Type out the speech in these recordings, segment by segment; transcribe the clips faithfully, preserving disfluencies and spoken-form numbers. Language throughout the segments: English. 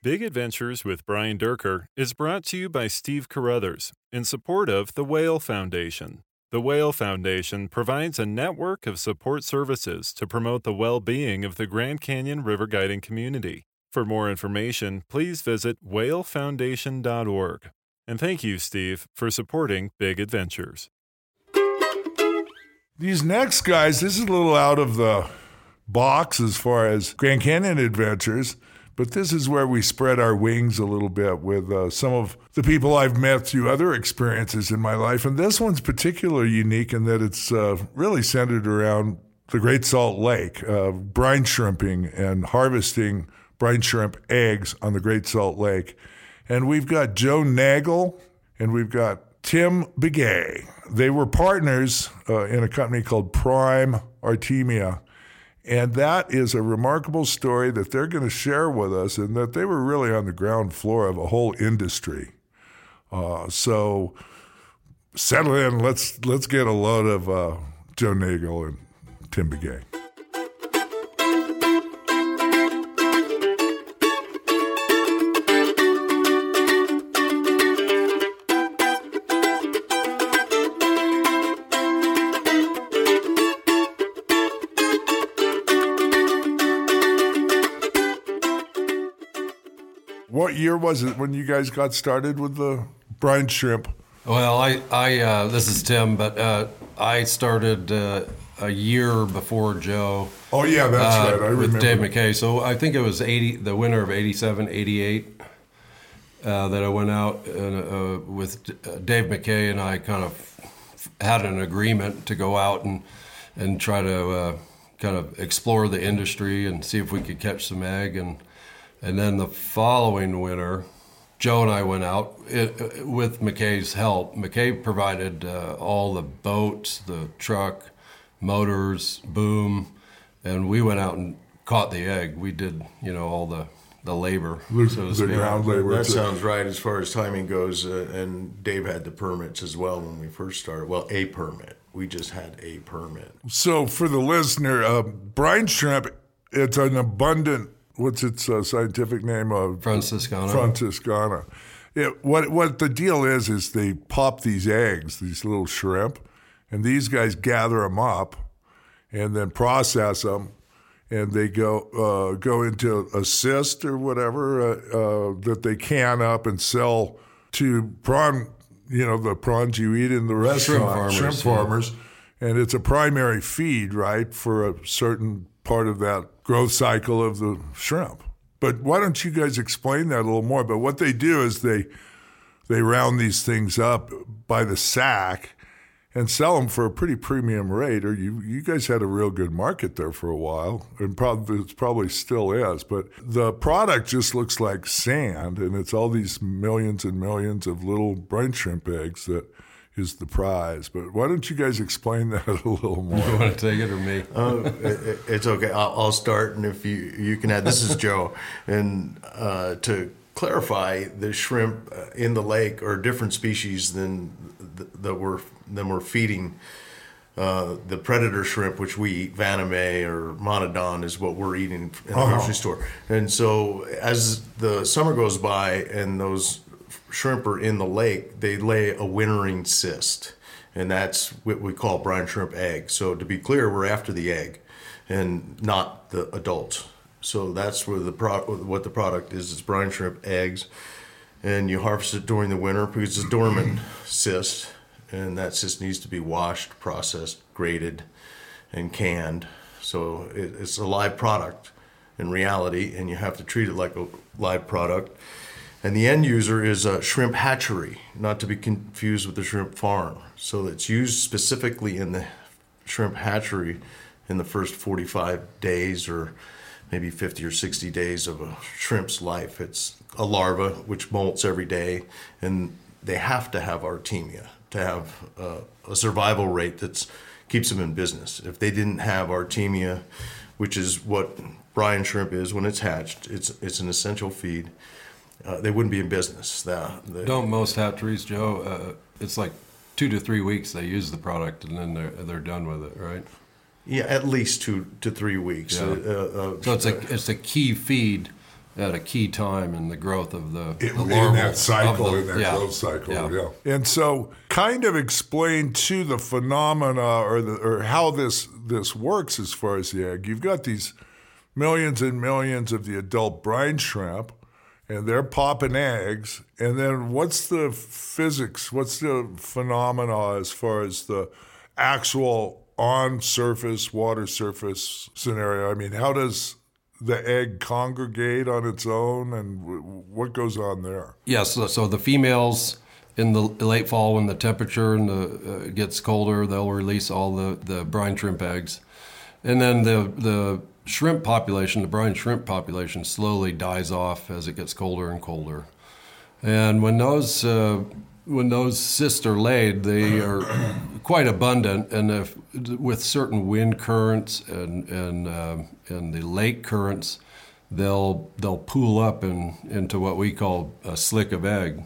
Big Adventures with Brian Durker is brought to you by Steve Carruthers in support of the Whale Foundation. The Whale Foundation provides a network of support services to promote the well-being of the Grand Canyon river guiding community. For more information, please visit whale foundation dot org. And thank you, Steve, for supporting Big Adventures. These next guys, this is a little out of the box as far as Grand Canyon adventures, but this is where we spread our wings a little bit with uh, some of the people I've met through other experiences in my life. And this one's particularly unique in that it's uh, really centered around the Great Salt Lake, uh, brine shrimping and harvesting brine shrimp eggs on the Great Salt Lake. And we've got Joe Nagel and we've got Tim Begay. They were partners uh, in a company called Prime Artemia, and that is a remarkable story that they're going to share with us, and that they were really on the ground floor of a whole industry. Uh, so settle in. Let's let's get a load of uh, Joe Nagel and Tim Begay. What year was it when you guys got started with the brine shrimp? Well, I, I uh, this is Tim, but uh, I started uh, a year before Joe. Oh, yeah, that's uh, right. I remember. With Dave McKay. So I think it was eighty, the winter of eighty-seven, eighty-eight, uh, that I went out and, uh, with Dave McKay, and I kind of had an agreement to go out and, and try to uh, kind of explore the industry and see if we could catch some egg. And And then the following winter, Joe and I went out it, it, with McKay's help. McKay provided uh, all the boats, the truck, motors, boom, and we went out and caught the egg. We did, you know, all the, the labor. Luke, so the ground labor. That sounds right as far as timing goes. Uh, and Dave had the permits as well when we first started. Well, a permit. We just had a permit. So for the listener, uh, brine shrimp, it's an abundant... What's its uh, scientific name? Uh, Franciscana. Franciscana. It, what what the deal is is they pop these eggs, these little shrimp, and these guys gather them up, and then process them, and they go uh, go into a cyst or whatever uh, uh, that they can up and sell to prawn. You know, the prawns you eat in the restaurant, shrimp farmers, shrimp farmers, yeah. And it's a primary feed, right, for a certain part of that growth cycle of the shrimp. But why don't you guys explain that a little more? But what they do is they they round these things up by the sack and sell them for a pretty premium rate. Or you you guys had a real good market there for a while, and probably it probably still is. But the product just looks like sand, and it's all these millions and millions of little brine shrimp eggs that is the prize. But why don't you guys explain that a little more? You want to take it or me? uh, it, it's okay. I'll, I'll start, and if you you can add. This is Joe, and uh, to clarify, the shrimp in the lake are different species than th- that we're than we're feeding. Uh, the predator shrimp, which we eat, Vaname or Monodon, is what we're eating in the uh-huh. grocery store. And so, as the summer goes by, and those shrimp are in the lake, they lay a wintering cyst, and that's what we call brine shrimp egg. So to be clear, we're after the egg and not the adults. So that's where the pro- what the product is, is brine shrimp eggs, and you harvest it during the winter because it's a dormant cyst, and that cyst needs to be washed, processed, graded, and canned. So it, it's a live product in reality, and you have to treat it like a live product. And the end user is a shrimp hatchery, not to be confused with the shrimp farm. So it's used specifically in the shrimp hatchery in the first forty-five days or maybe fifty or sixty days of a shrimp's life. It's a larva, which molts every day, and they have to have Artemia to have uh, a survival rate that keeps them in business. If they didn't have Artemia, which is what brine shrimp is when it's hatched, it's it's an essential feed. Uh, they wouldn't be in business. The, the, Don't most hatcheries, Joe? Uh, it's like two to three weeks they use the product, and then they're they're done with it, right? Yeah, at least two to three weeks. Yeah. Uh, uh, so it's a it's a key feed at a key time in the growth of the, it, the larval, in that cycle, the, in that yeah, growth cycle, yeah. yeah. And so, kind of explain to the phenomena or the, or how this this works as far as the egg. You've got these millions and millions of the adult brine shrimp, and they're popping eggs. And then, what's the physics? What's the phenomena as far as the actual on surface, water surface scenario? I mean, how does the egg congregate on its own, and w- what goes on there? Yes, yeah, so, so the females in the late fall, when the temperature and the, uh, gets colder, they'll release all the, the brine shrimp eggs. And then the the shrimp population, the brine shrimp population, slowly dies off as it gets colder and colder. And when those uh, when those cysts are laid, they are quite abundant, and if, with certain wind currents and and um, and the lake currents, they'll they'll pool up in, into what we call a slick of egg,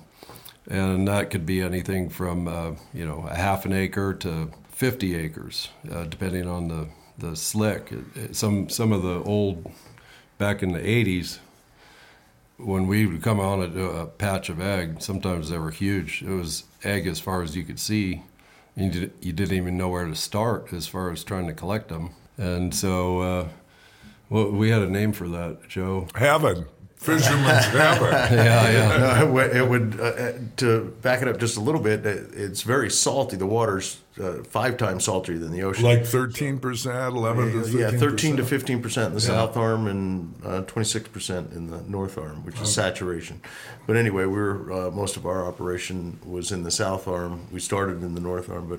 and that could be anything from uh, you know a half an acre to fifty acres, uh, depending on the the slick. It, it, some some of the old, back in the eighties. When we would come on a, a patch of egg, sometimes they were huge. It was egg as far as you could see. You, did, you didn't even know where to start as far as trying to collect them. And so uh, well, we had a name for that, Joe. Heaven. Fisherman's heaven. yeah, yeah. No, it would, uh, to back it up just a little bit, it's very salty. The water's uh, five times saltier than the ocean. Like thirteen percent, eleven to fifteen percent. Yeah, thirteen to fifteen percent in the yeah. South Arm and uh, twenty-six percent in the North Arm, which is okay. saturation. But anyway, we were, uh, most of our operation was in the South Arm. We started in the North Arm, but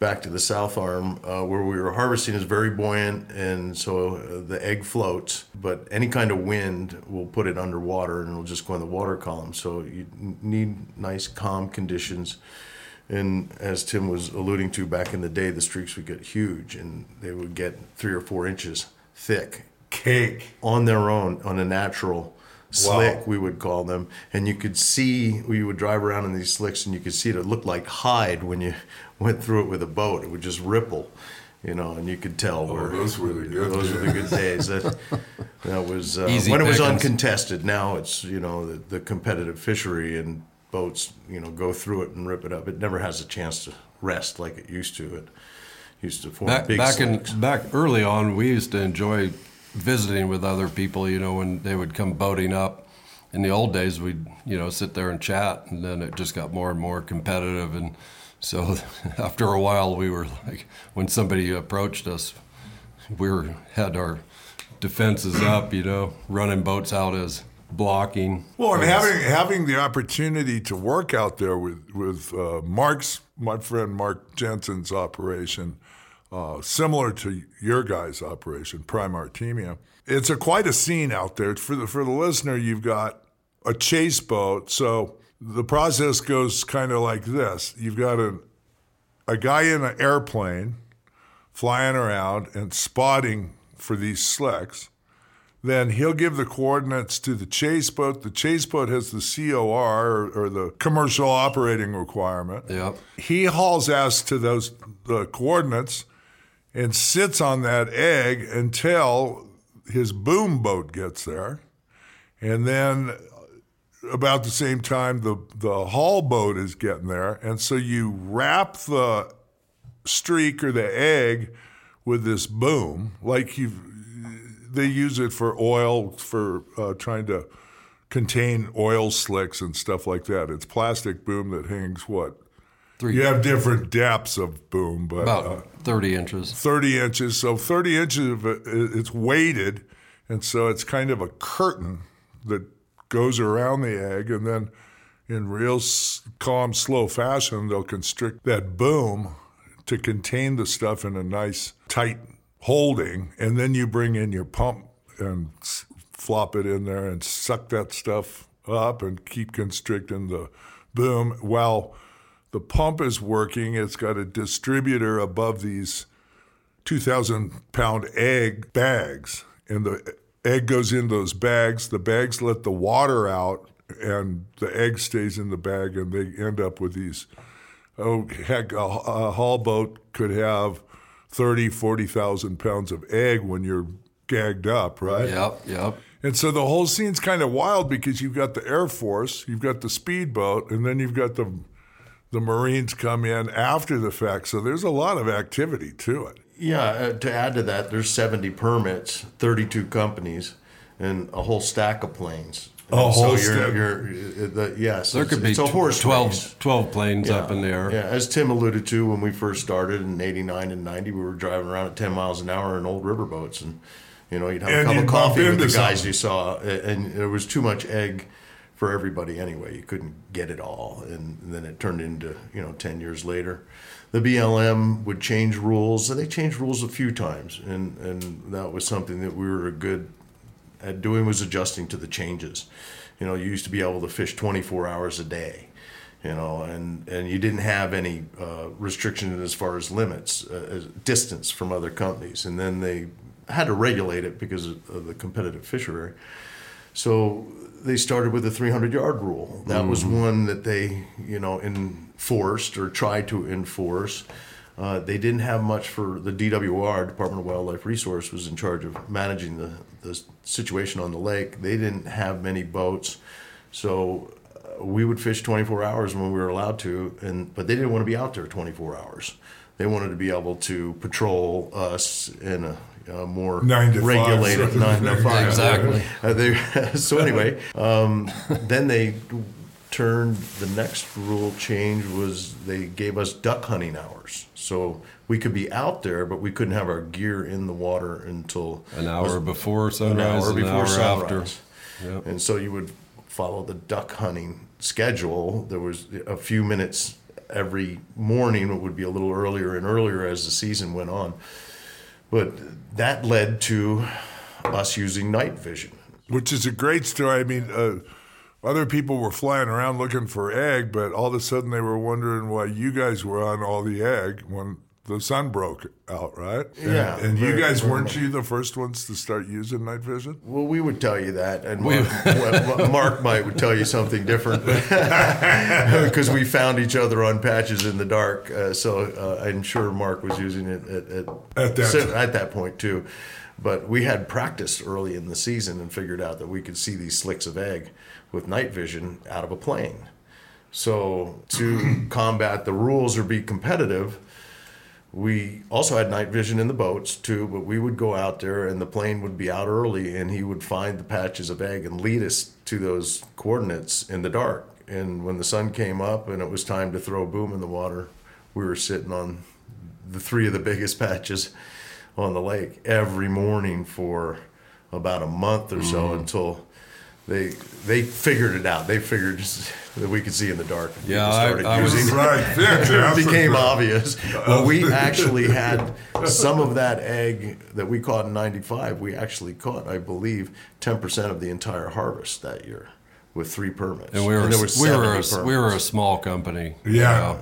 back to the South Arm, uh, where we were harvesting is very buoyant, and so uh, the egg floats, but any kind of wind will put it underwater and it'll just go in the water column. So you need nice, calm conditions. And as Tim was alluding to, back in the day, the streaks would get huge, and they would get three or four inches thick. Cake. On their own, on a natural slick, wow. we would call them, and you could see, we would drive around in these slicks, and you could see it, it looked like hide when you went through it with a boat. It would just ripple, you know, and you could tell. Oh, where, those were the good Those days. were the good days. That, that was uh, when it was uncontested. Now it's, you know, the, the competitive fishery, and boats, you know, go through it and rip it up. It never has a chance to rest like it used to. It used to form back, big back slicks. In, back early on, we used to enjoy visiting with other people, you know, when they would come boating up. In the old days, we'd, you know, sit there and chat, and then it just got more and more competitive. And so after a while, we were like, when somebody approached us, we were, had our defenses up, you know, running boats out as blocking. Well, and having having the opportunity to work out there with, with uh, Mark's, my friend Mark Jensen's operation, Uh, similar to your guys' operation, Prime Artemia. It's a quite a scene out there. For the, for the listener, you've got a chase boat. So the process goes kind of like this. You've got a, a guy in an airplane flying around and spotting for these slicks. Then he'll give the coordinates to the chase boat. The chase boat has the C O R, or, or the commercial operating requirement. Yep. He hauls ass to those the coordinates and sits on that egg until his boom boat gets there. And then about the same time, the, the haul boat is getting there. And so you wrap the streak or the egg with this boom, like you've, they use it for oil, for uh, trying to contain oil slicks and stuff like that. It's plastic boom that hangs, what? Three. You have different depths of boom, but about uh, thirty inches. thirty inches. So thirty inches of it, it's weighted, and so it's kind of a curtain that goes around the egg, and then in real calm, slow fashion, they'll constrict that boom to contain the stuff in a nice, tight holding, and then you bring in your pump and flop it in there and suck that stuff up and keep constricting the boom while the pump is working. It's got a distributor above these two thousand pound egg bags, and the egg goes in those bags. The bags let the water out, and the egg stays in the bag, and they end up with these, oh, heck, a, a haul boat could have thirty, forty thousand pounds of egg when you're gagged up, right? Yep, yep. And so the whole scene's kind of wild because you've got the Air Force, you've got the speedboat, and then you've got the the Marines come in after the fact. So there's a lot of activity to it. Yeah, uh, to add to that, there's seventy permits, thirty-two companies, and a whole stack of planes. And a whole so you're, you're, you're, the, yes, there could be twelve, twelve planes yeah. up in the air. Yeah, as Tim alluded to, when we first started in eighty-nine and ninety, we were driving around at ten miles an hour in old riverboats, and you know, you'd have and a cup of coffee with the guys something. You saw, and there was too much egg for everybody anyway. You couldn't get it all, and then it turned into, you know, ten years later, the B L M would change rules, and they changed rules a few times, and and that was something that we were a good. At doing was adjusting to the changes. You know, you used to be able to fish twenty-four hours a day, you know, and, and you didn't have any uh, restrictions as far as limits, uh, as distance from other companies. And then they had to regulate it because of the competitive fishery. So they started with the three hundred yard rule. That mm-hmm. was one that they, you know, enforced or tried to enforce. Uh, they didn't have much for the D W R, Department of Wildlife Resource, was in charge of managing the, the situation on the lake. They didn't have many boats, so uh, we would fish twenty-four hours when we were allowed to, and but they didn't want to be out there twenty-four hours. They wanted to be able to patrol us in a, a more regulated five. nine to five. Exactly. Uh, they, so anyway, um, then they turned, the next rule change was they gave us duck hunting hours. So we could be out there, but we couldn't have our gear in the water until an hour before sunrise, an hour an before hour sunrise. After. Yep. And so you would follow the duck hunting schedule. There was a few minutes every morning. It would be a little earlier and earlier as the season went on. But that led to us using night vision. Which is a great story. I mean, uh, other people were flying around looking for egg, but all of a sudden they were wondering why you guys were on all the egg when the sun broke out, right? Yeah. And, and very, you guys, very weren't very you the first ones to start using night vision? Well, we would tell you that, and Mark, well, Mark might would tell you something different, because we found each other on patches in the dark. Uh, so uh, I'm sure Mark was using it at, at, at, that, so, at that point, too. But we had practiced early in the season and figured out that we could see these slicks of egg with night vision out of a plane. So to combat the rules or be competitive, we also had night vision in the boats too, but we would go out there and the plane would be out early and he would find the patches of egg and lead us to those coordinates in the dark. And when the sun came up and it was time to throw a boom in the water, we were sitting on the three of the biggest patches on the lake every morning for about a month or so mm. until They they figured it out. They figured that we could see in the dark. Yeah, started I, I using was it. Right. Yeah, it became obvious. Well, we actually had some of that egg that we caught in ninety-five. We actually caught, I believe, ten percent of the entire harvest that year with three permits. And we were and there was we were a, we were a small company. Yeah,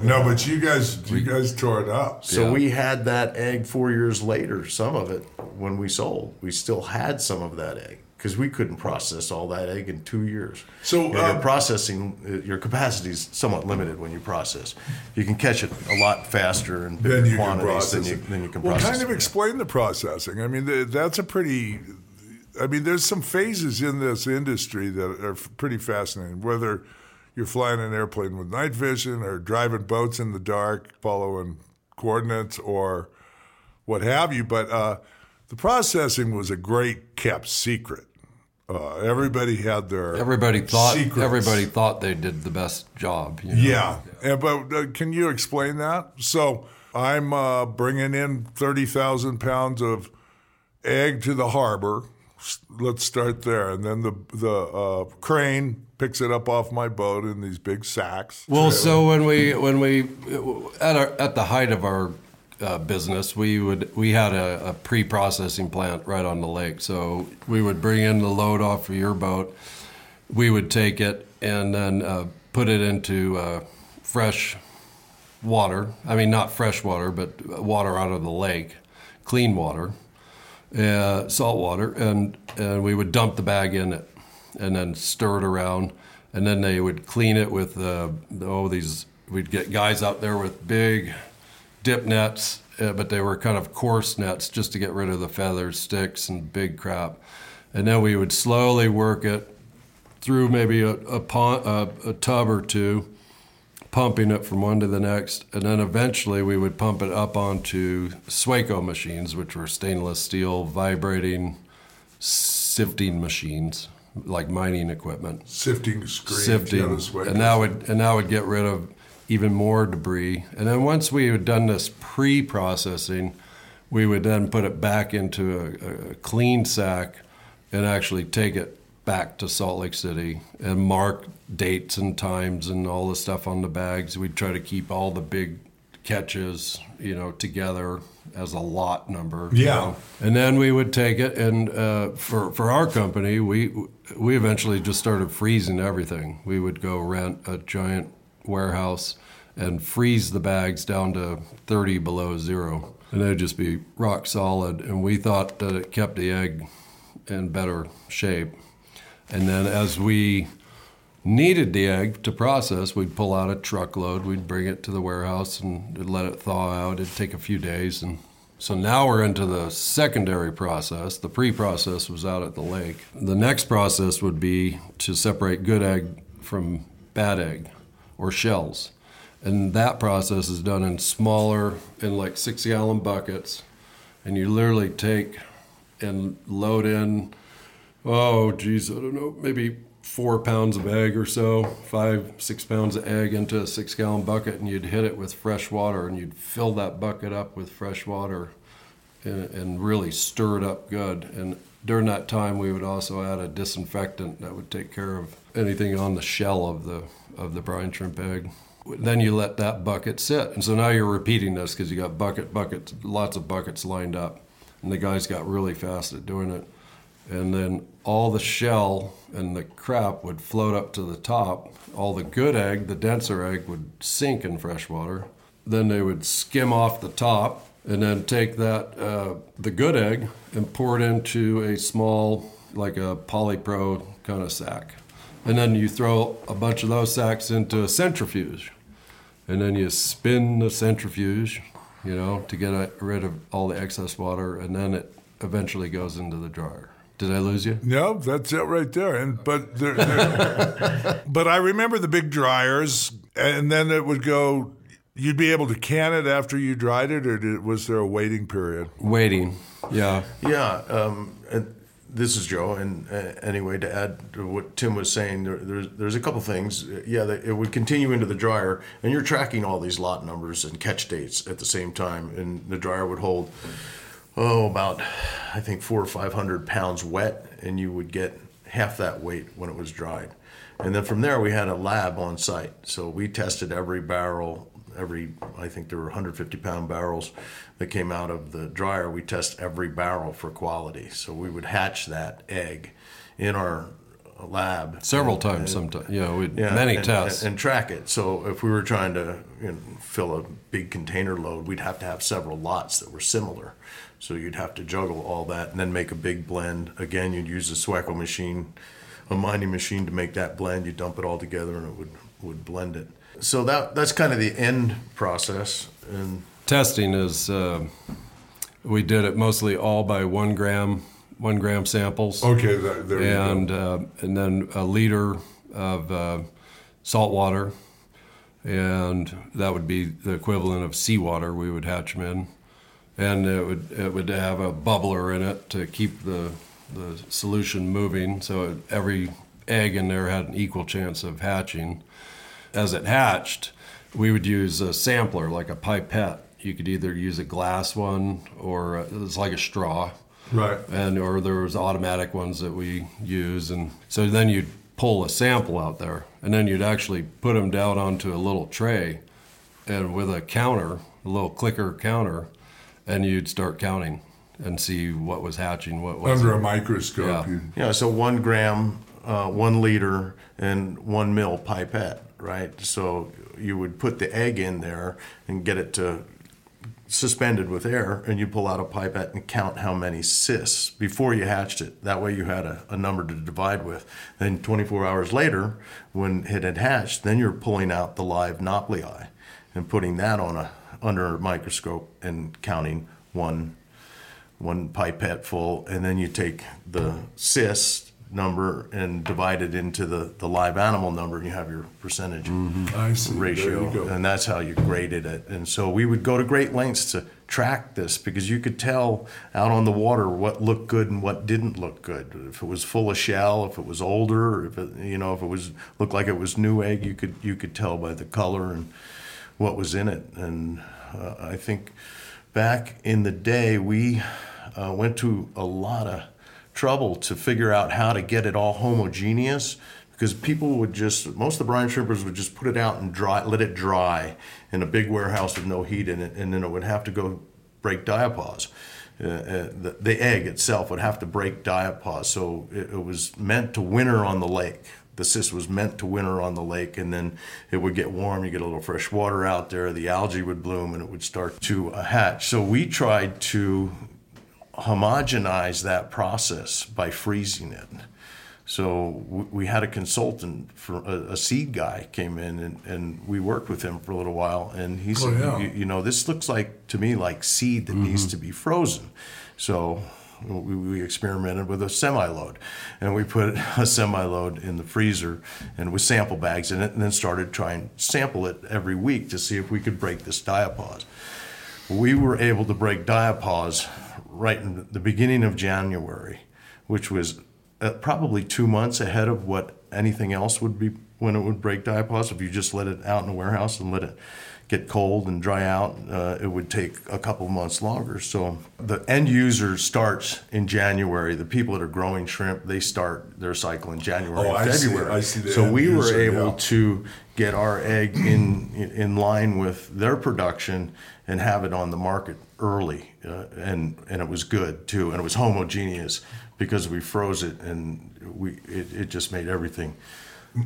you know? No, but you guys you guys tore it up. So yeah. we had that egg four years later. Some of it when we sold, we still had some of that egg. Because we couldn't process all that egg in two years. So you know, uh, your processing, your capacity is somewhat limited when you process. You can catch it a lot faster and bigger quantities than you, than you can well, process. Well, kind of it. Explain the processing. I mean, the, that's a pretty, I mean, there's some phases in this industry that are pretty fascinating, whether you're flying an airplane with night vision or driving boats in the dark, following coordinates or what have you. But uh, the processing was a great kept secret. Uh, everybody had their everybody thought secrets. Everybody thought they did the best job. You know? Yeah, yeah. And, but uh, can you explain that? So I'm uh, bringing in thirty thousand pounds of egg to the harbor. Let's start there, and then the the uh, crane picks it up off my boat in these big sacks. Well, trailer. So when we when we at our at the height of our Uh, business, we would we had a, a pre-processing plant right on the lake, so we would bring in the load off of your boat, we would take it and then uh, put it into uh, fresh water. I mean, not fresh water, but water out of the lake, clean water, uh, salt water, and and we would dump the bag in it, and then stir it around, and then they would clean it with uh, oh these we'd get guys out there with big dip nets, uh, but they were kind of coarse nets just to get rid of the feathers, sticks, and big crap. and then we would slowly work it through maybe a, a, pond, a, a tub or two, pumping it from one to the next, and then eventually we would pump it up onto SWACO machines, which were stainless steel vibrating sifting machines, like mining equipment. Sifting screens. Sifting, yeah, and that would and that would get rid of even more debris. And then once we had done this pre-processing, we would then put it back into a, a clean sack and actually take it back to Salt Lake City and mark dates and times and all the stuff on the bags. We'd try to keep all the big catches, you know, together as a lot number. Yeah. You know? And then we would take it, and uh, for, for our company, we we eventually just started freezing everything. We would go rent a giant warehouse and freeze the bags down to thirty below zero. And they'd just be rock solid, and we thought that it kept the egg in better shape. And then as we needed the egg to process, we'd pull out a truckload, we'd bring it to the warehouse and let it thaw out. It'd take a few days. And so now we're into the secondary process. The pre-process was out at the lake. The next process would be to separate good egg from bad egg or shells. And that process is done in smaller, in like six-gallon buckets. And you literally take and load in, oh, geez, I don't know, maybe four pounds of egg or so, five, six pounds of egg into a six-gallon bucket, and you'd hit it with fresh water, and you'd fill that bucket up with fresh water and, and really stir it up good. And during that time, we would also add a disinfectant that would take care of anything on the shell of the of the brine shrimp egg. Then you let that bucket sit. And so now you're repeating this because you got bucket, buckets, lots of buckets lined up. And the guys got really fast at doing it. And then all the shell and the crap would float up to the top. All the good egg, the denser egg, would sink in fresh water. Then they would skim off the top and then take that, uh, the good egg, and pour it into a small, like a polypro kind of sack. And then you throw a bunch of those sacks into a centrifuge. And then you spin the centrifuge, you know, to get rid of all the excess water. And then it eventually goes into the dryer. Did I lose you? No, that's it right there. And but there, there, but I remember the big dryers, and then it would go. You'd be able to can it after you dried it, or did, was there a waiting period? Waiting, yeah, yeah. Um, and this is Joe. And uh, anyway, to add to what Tim was saying, there, there's there's a couple things. Yeah, that it would continue into the dryer, and you're tracking all these lot numbers and catch dates at the same time, and the dryer would hold. Oh, about, I think, four or five hundred pounds wet, and you would get half that weight when it was dried. And then from there, we had a lab on site. So we tested every barrel, every, I think there were one hundred fifty pound barrels that came out of the dryer. We test every barrel for quality. So we would hatch that egg in our lab. Several and, times and, sometimes, yeah, we'd yeah, many and, tests. And, and track it. So if we were trying to, you know, fill a big container load, we'd have to have several lots that were similar. So you'd have to juggle all that and then make a big blend. Again, you'd use a SWACO machine, a mining machine, to make that blend. You dump it all together and it would, would blend it. So that that's kind of the end process. And testing is, uh, we did it mostly all by one gram, one gram samples. Okay, that, there and, you go. Uh, and then a liter of uh, salt water, and that would be the equivalent of seawater we would hatch them in. And it would it would have a bubbler in it to keep the the solution moving, so every egg in there had an equal chance of hatching. As it hatched, we would use a sampler, like a pipette. You could either use a glass one, or a, it's like a straw, right? And or there was automatic ones that we use, and so then you'd pull a sample out there, and then you'd actually put them down onto a little tray, and with a counter, a little clicker counter. And you'd start counting and see what was hatching, what was under a microscope. Yeah, yeah, so one gram, uh, one liter, and one mil pipette, right? So you would put the egg in there and get it to suspended with air, and you pull out a pipette and count how many cysts before you hatched it. That way you had a, a number to divide with. Then twenty-four hours later, when it had hatched, then you're pulling out the live nauplii and putting that on a under a microscope and counting one one pipette full, and then you take the cyst number and divide it into the, the live animal number, and you have your percentage mm-hmm. I see. ratio. There you go. And that's how you graded it. And so we would go to great lengths to track this, because you could tell out on the water what looked good and what didn't look good. If it was full of shell, if it was older, if it, you know, if it was looked like it was new egg, you could you could tell by the color and what was in it. And uh, I think back in the day we uh, went to a lot of trouble to figure out how to get it all homogeneous, because people would just, most of the brine shrimpers would just put it out and dry, let it dry in a big warehouse with no heat in it, and then it would have to go break diapause. Uh, uh, the, the egg itself would have to break diapause, so it, it was meant to winter on the lake. The cyst was meant to winter on the lake, and then it would get warm, you get a little fresh water out there, the algae would bloom, and it would start to uh, hatch. So we tried to homogenize that process by freezing it. So we had a consultant, for a seed guy came in, and, and we worked with him for a little while, and he said, oh, yeah. you, you know, this looks like, to me, like seed that mm-hmm. needs to be frozen. So we, we experimented with a semi-load, and we put a semi-load in the freezer and with sample bags in it, and then started trying to sample it every week to see if we could break this diapause. We were able to break diapause right in the beginning of January, which was probably two months ahead of what anything else would be when it would break diapause. If you just let it out in a warehouse and let it get cold and dry out, uh, it would take a couple months longer. So the end user starts in January. The people that are growing shrimp, they start their cycle in January oh, and I February. See, I see the so end we were user, able yeah. to get our egg in in line with their production and have it on the market early, uh, and and it was good too, and it was homogeneous because we froze it, and we it, it just made everything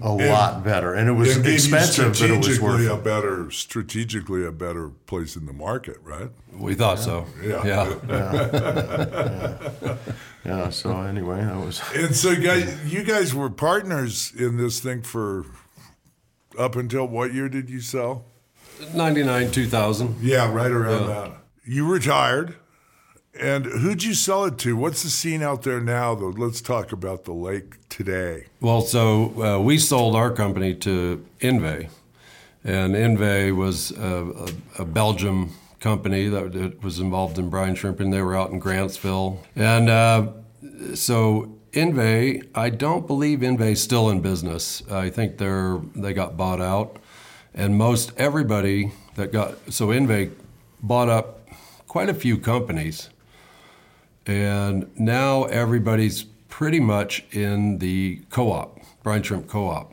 a and, lot better, and it was and expensive, but it was worth a better strategically a better place in the market, right? We thought yeah. so. Yeah. Yeah. yeah. yeah. Yeah. So anyway, that was. And so, guys, you guys were partners in this thing for up until what year did you sell? ninety-nine, two thousand. Yeah, right around yeah. that. You retired, and who'd you sell it to? What's the scene out there now, though? Let's talk about the lake today. Well, so uh, we sold our company to Inve, and Inve was a, a, a Belgium company that was involved in brine shrimping. They were out in Grantsville, and uh, so Inve, I don't believe Inve's still in business. I think they're they got bought out. And most everybody that got, so Inve bought up quite a few companies, and now everybody's pretty much in the co-op, brine shrimp co-op.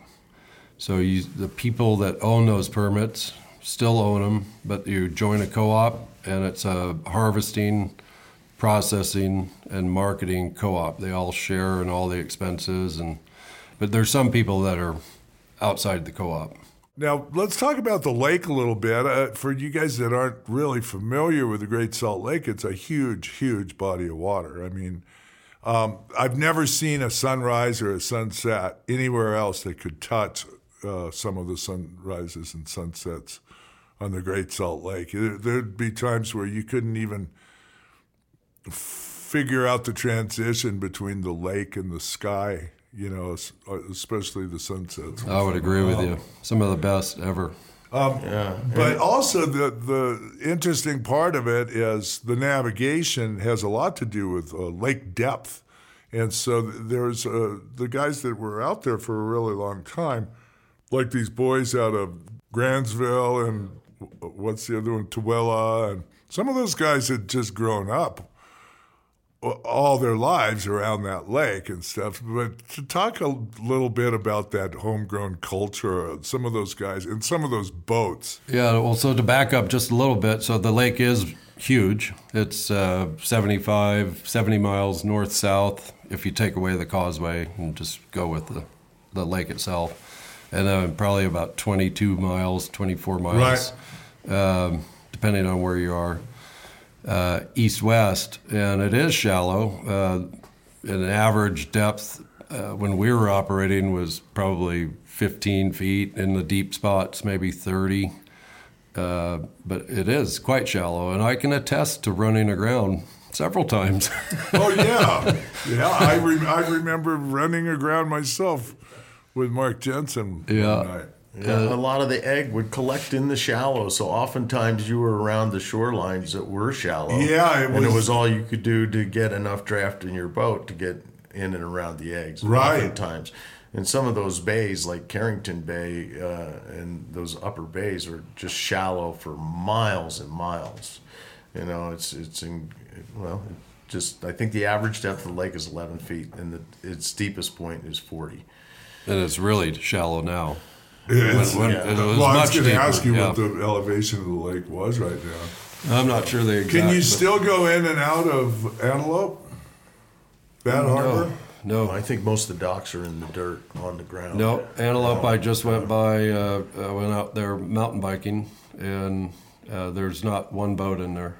So you, the people that own those permits still own them, but you join a co-op, and it's a harvesting, processing, and marketing co-op. They all share in all the expenses, and but there's some people that are outside the co-op. Now, let's talk about the lake a little bit. Uh, for you guys that aren't really familiar with the Great Salt Lake, it's a huge, huge body of water. I mean, um, I've never seen a sunrise or a sunset anywhere else that could touch uh, some of the sunrises and sunsets on the Great Salt Lake. There'd be times where you couldn't even figure out the transition between the lake and the sky. You know, especially the sunsets. I would agree with you. Some of the best ever. Um, yeah. But also the, the interesting part of it is the navigation has a lot to do with uh, lake depth. And so there's uh, the guys that were out there for a really long time, like these boys out of Grantsville and what's the other one, Tooele, and some of those guys had just grown up all their lives around that lake and stuff. But to talk a little bit about that homegrown culture, some of those guys and some of those boats. Yeah, well, so to back up just a little bit, so the lake is huge. It's uh, seventy-five, seventy miles north-south if you take away the causeway and just go with the, the lake itself. And uh, probably about twenty-two miles, twenty-four miles, right. um, depending on where you are. Uh, east-west, and it is shallow. Uh, an average depth uh, when we were operating was probably fifteen feet, in the deep spots maybe thirty, uh, but it is quite shallow, and I can attest to running aground several times. Oh, yeah. Yeah, I, re- I remember running aground myself with Mark Jensen yeah. one night. Yeah, uh, a lot of the egg would collect in the shallow, so oftentimes you were around the shorelines that were shallow. Yeah, it was, and it was all you could do to get enough draft in your boat to get in and around the eggs. Right. Oftentimes. And some of those bays, like Carrington Bay uh, and those upper bays, are just shallow for miles and miles. You know, it's, it's in, well, just, I think the average depth of the lake is eleven feet, and the, its deepest point is forty. And it's really shallow now. It's, when, when, yeah. it was well, I was going to ask you yeah. what the elevation of the lake was right now. I'm not sure they exact. Can you still go in and out of Antelope? That no, harbor? No. I think most of the docks are in the dirt on the ground. No, Antelope, oh, I just went by, uh, I went out there mountain biking, and uh, there's not one boat in there.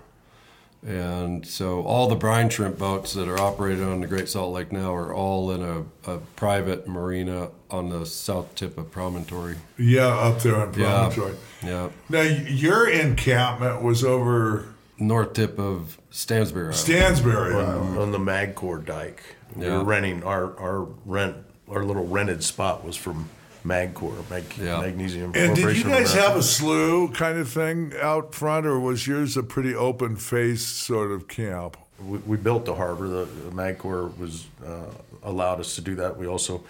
And so all the brine shrimp boats that are operated on the Great Salt Lake now are all in a, a private marina on the south tip of Promontory. Yeah, up there on Promontory. Yeah. yeah. Now, your encampment was over... north tip of Stansbury Island. Stansbury Island. On, on the MagCorp dike. We yeah. were renting, our, our rent, our little rented spot was from MagCorp, Mag- yeah. Magnesium Corporation. And did you guys have a slough kind of thing out front, or was yours a pretty open-faced sort of camp? We, we built the harbor. The, the MagCorp was uh, allowed us to do that. We also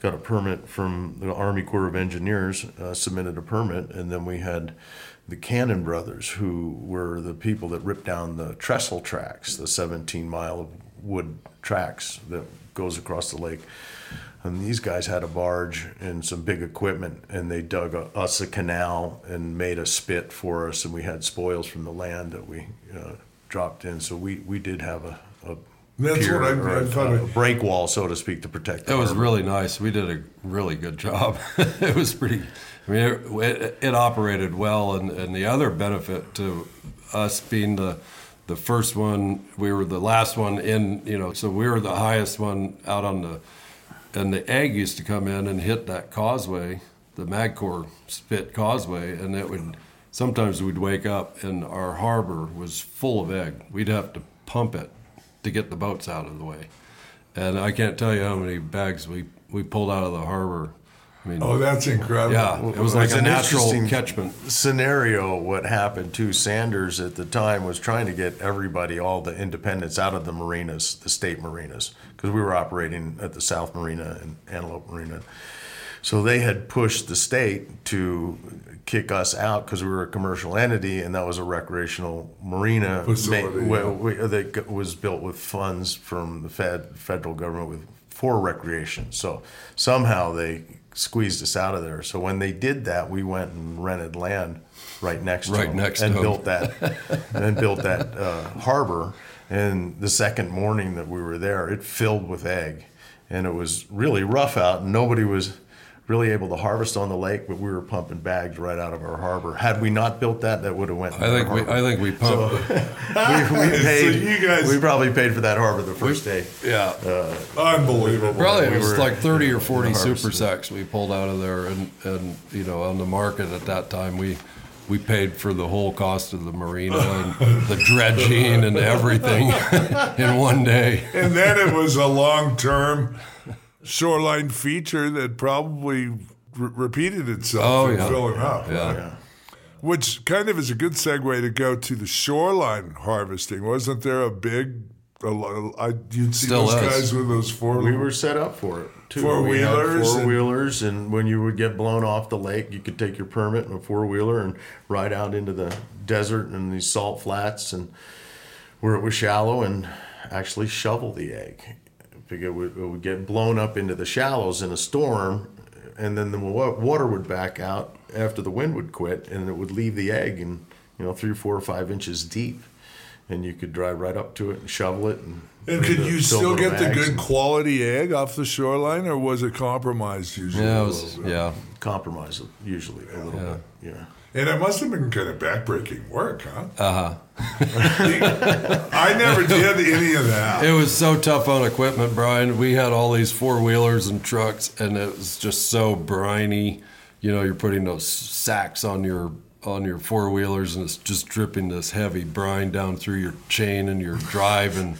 got a permit from the Army Corps of Engineers, uh, submitted a permit, and then we had the Cannon brothers, who were the people that ripped down the trestle tracks, the seventeen-mile wood tracks that goes across the lake. And these guys had a barge and some big equipment, and they dug a, us a canal and made a spit for us, and we had spoils from the land that we uh, dropped in. So we, we did have a, a, That's pier, what I, I thought a, a break wall, so to speak, to protect the That was really nice. We did a really good job. It was pretty... I mean, it, it, it operated well, and, and the other benefit to us being the... the first one, we were the last one in, you know, so we were the highest one out on the, and the egg used to come in and hit that causeway, the MagCorp spit causeway, and it would, sometimes we'd wake up and our harbor was full of egg. We'd have to pump it to get the boats out of the way. And I can't tell you how many bags we, we pulled out of the harbor. I mean, oh, that's incredible. Yeah, it was like a natural catchment. Scenario, what happened to Sanders at the time was trying to get everybody, all the independents, out of the marinas, the state marinas, because we were operating at the South Marina and Antelope Marina. So they had pushed the state to kick us out because we were a commercial entity, and that was a recreational marina facility, ma- yeah. we, we, that was built with funds from the Fed, federal government with for recreation. So somehow they squeezed us out of there. So when they did that, we went and rented land right next to right them next and to built them. that and built that uh, harbor. And the second morning that we were there, it filled with egg, and it was really rough out. And nobody was really able to harvest on the lake, but we were pumping bags right out of our harbor. Had we not built that, that would have went. I think we, I think we pumped. So, we, we paid. So you guys, we probably paid for that harbor the first we, day. Yeah, uh, unbelievable. Probably we it was were, like thirty or forty super sacks we pulled out of there, and, and you know, on the market at that time we. We paid for the whole cost of the marina and the dredging and everything in one day. And then it was a long-term shoreline feature that probably re- repeated itself oh, yeah. filling yeah. up. Yeah. Right? Yeah. Which kind of is a good segue to go to the shoreline harvesting. Wasn't there a big... A, I, you'd see Still those us. guys with those four... We were set up for it. Two four-wheelers. Four-wheelers, and, and when you would get blown off the lake, you could take your permit and a four-wheeler and ride out into the desert and these salt flats and where it was shallow and actually shovel the egg. It would, it would get blown up into the shallows in a storm, and then the water would back out after the wind would quit, and it would leave the egg in, you know, three, four, or five inches deep. And you could drive right up to it and shovel it. And, and could you still get the good quality egg off the shoreline, or was it compromised usually? Yeah, it was, yeah. compromised usually a little yeah. bit. Yeah. And it must have been kind of backbreaking work, huh? Uh huh. I never did any of that. It was so tough on equipment, Brian. We had all these four wheelers and trucks, and it was just so briny. You know, you're putting those sacks on your on your four-wheelers and it's just dripping this heavy brine down through your chain and your drive, and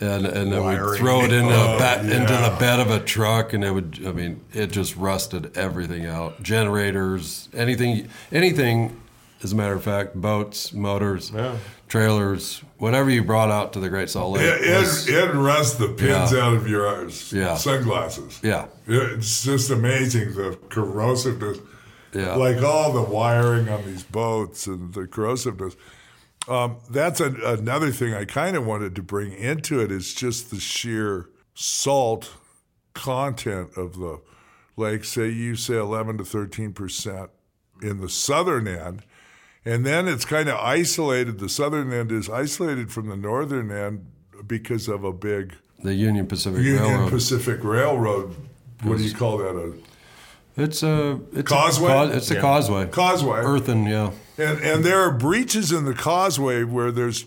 and, and then we'd throw it into, oh, a bat, yeah. into the bed of a truck, and it would, I mean, it just rusted everything out. Generators, anything, anything, as a matter of fact, boats, motors, yeah. trailers, whatever you brought out to the Great Salt Lake. It, was, it, it rusts the pins yeah. out of your yeah. sunglasses. Yeah. It's just amazing, the corrosiveness. Yeah. Like all the wiring on these boats and the corrosiveness. Um, that's a, another thing I kind of wanted to bring into it, is just the sheer salt content of the lake. Say you say eleven to thirteen percent in the southern end, and then it's kind of isolated. The southern end is isolated from the northern end because of a big... The Union Pacific Union Railroad. Union Pacific Railroad. What do you call that? A... It's a it's causeway. A, it's a yeah. causeway. Causeway. Earthen, yeah. And and there are breaches in the causeway where there's